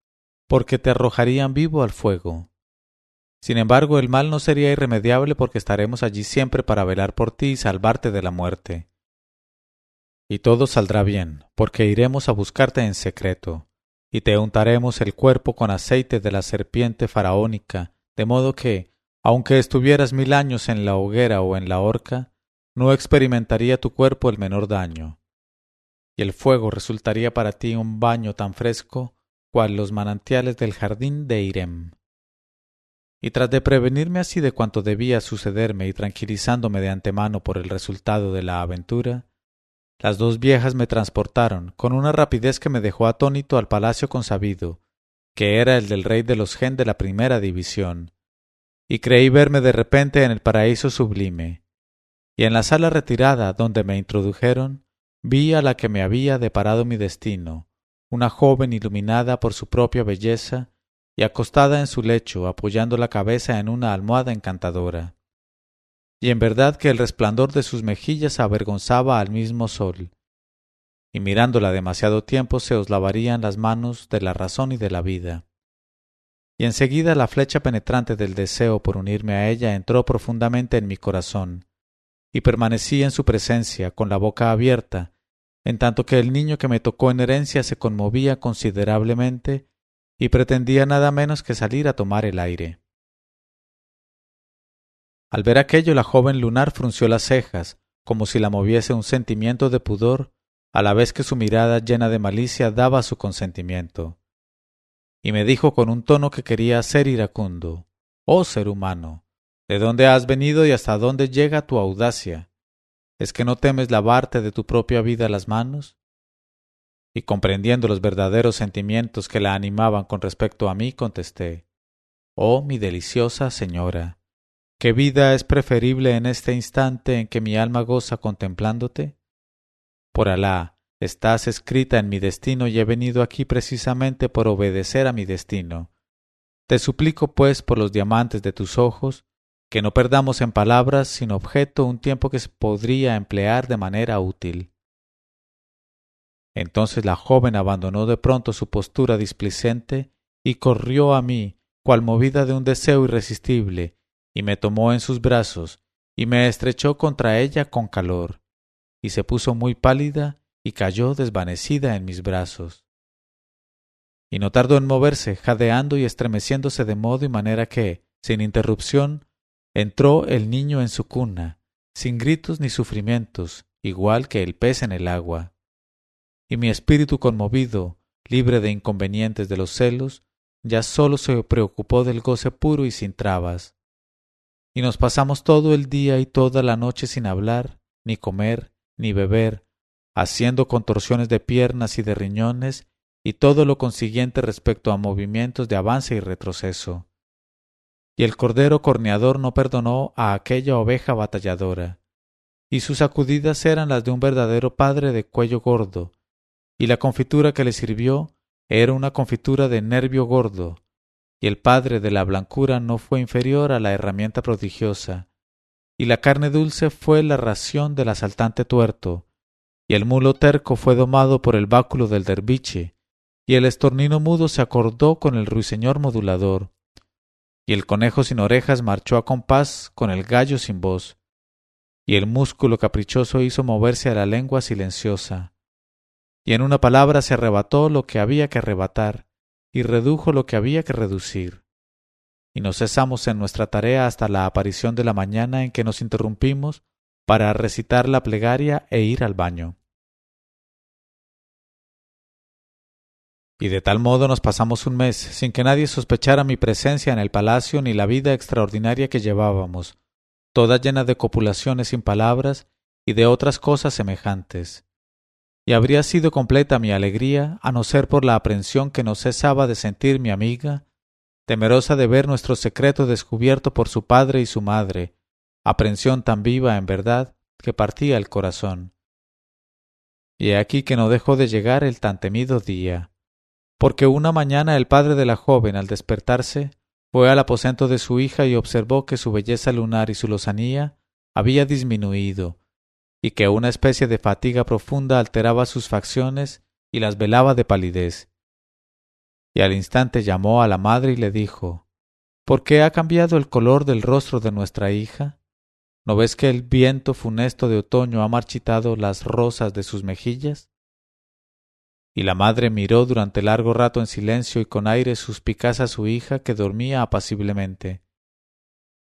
porque te arrojarían vivo al fuego. Sin embargo, el mal no sería irremediable porque estaremos allí siempre para velar por ti y salvarte de la muerte. Y todo saldrá bien, porque iremos a buscarte en secreto, y te untaremos el cuerpo con aceite de la serpiente faraónica, de modo que, aunque estuvieras 1000 años en la hoguera o en la horca, no experimentaría tu cuerpo el menor daño. Y el fuego resultaría para ti un baño tan fresco cual los manantiales del jardín de Irem. Y tras de prevenirme así de cuanto debía sucederme y tranquilizándome de antemano por el resultado de la aventura, las dos viejas me transportaron con una rapidez que me dejó atónito al palacio consabido, que era el del rey de los gen de la primera división, y creí verme de repente en el paraíso sublime. Y en la sala retirada donde me introdujeron, vi a la que me había deparado mi destino, una joven iluminada por su propia belleza y acostada en su lecho, apoyando la cabeza en una almohada encantadora. Y en verdad que el resplandor de sus mejillas avergonzaba al mismo sol, y mirándola demasiado tiempo se oslavarían las manos de la razón y de la vida. Y enseguida la flecha penetrante del deseo por unirme a ella entró profundamente en mi corazón, y permanecí en su presencia con la boca abierta, en tanto que el niño que me tocó en herencia se conmovía considerablemente y pretendía nada menos que salir a tomar el aire. Al ver aquello, la joven lunar frunció las cejas, como si la moviese un sentimiento de pudor, a la vez que su mirada llena de malicia daba su consentimiento. Y me dijo con un tono que quería ser iracundo: «Oh ser humano, ¿de dónde has venido y hasta dónde llega tu audacia? ¿Es que no temes lavarte de tu propia vida las manos?» Y comprendiendo los verdaderos sentimientos que la animaban con respecto a mí, contesté: «Oh, mi deliciosa señora, ¿qué vida es preferible en este instante en que mi alma goza contemplándote? Por Alá, estás escrita en mi destino y he venido aquí precisamente por obedecer a mi destino. Te suplico, pues, por los diamantes de tus ojos, que no perdamos en palabras sin objeto un tiempo que se podría emplear de manera útil». Entonces la joven abandonó de pronto su postura displicente y corrió a mí, cual movida de un deseo irresistible, y me tomó en sus brazos, y me estrechó contra ella con calor, y se puso muy pálida y cayó desvanecida en mis brazos. Y no tardó en moverse, jadeando y estremeciéndose de modo y manera que, sin interrupción, entró el niño en su cuna, sin gritos ni sufrimientos, igual que el pez en el agua. Y mi espíritu conmovido, libre de inconvenientes de los celos, ya solo se preocupó del goce puro y sin trabas. Y nos pasamos todo el día y toda la noche sin hablar, ni comer, ni beber, haciendo contorsiones de piernas y de riñones, y todo lo consiguiente respecto a movimientos de avance y retroceso. Y el cordero corneador no perdonó a aquella oveja batalladora, y sus sacudidas eran las de un verdadero padre de cuello gordo, y la confitura que le sirvió era una confitura de nervio gordo, y el padre de la blancura no fue inferior a la herramienta prodigiosa, y la carne dulce fue la ración del asaltante tuerto, y el mulo terco fue domado por el báculo del derviche, y el estornino mudo se acordó con el ruiseñor modulador, y el conejo sin orejas marchó a compás con el gallo sin voz, y el músculo caprichoso hizo moverse a la lengua silenciosa, y en una palabra se arrebató lo que había que arrebatar, y redujo lo que había que reducir. Y nos cesamos en nuestra tarea hasta la aparición de la mañana en que nos interrumpimos para recitar la plegaria e ir al baño. Y de tal modo nos pasamos un mes, sin que nadie sospechara mi presencia en el palacio ni la vida extraordinaria que llevábamos, toda llena de copulaciones sin palabras y de otras cosas semejantes. Y habría sido completa mi alegría, a no ser por la aprensión que no cesaba de sentir mi amiga, temerosa de ver nuestro secreto descubierto por su padre y su madre, aprensión tan viva en verdad que partía el corazón. Y he aquí que no dejó de llegar el tan temido día, porque una mañana el padre de la joven, al despertarse, fue al aposento de su hija y observó que su belleza lunar y su lozanía había disminuido, y que una especie de fatiga profunda alteraba sus facciones y las velaba de palidez. Y al instante llamó a la madre y le dijo: «¿Por qué ha cambiado el color del rostro de nuestra hija? ¿No ves que el viento funesto de otoño ha marchitado las rosas de sus mejillas?». Y la madre miró durante largo rato en silencio y con aire suspicaz a su hija, que dormía apaciblemente,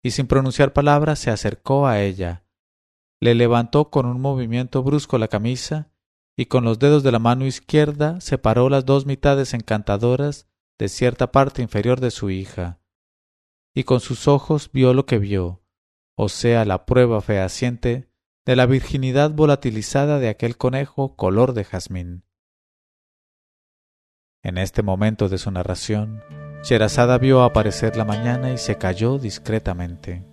y sin pronunciar palabra se acercó a ella, le levantó con un movimiento brusco la camisa y con los dedos de la mano izquierda separó las dos mitades encantadoras de cierta parte inferior de su hija, y con sus ojos vio lo que vio, o sea, la prueba fehaciente de la virginidad volatilizada de aquel conejo color de jazmín. En este momento de su narración, Sherazada vio aparecer la mañana y se calló discretamente.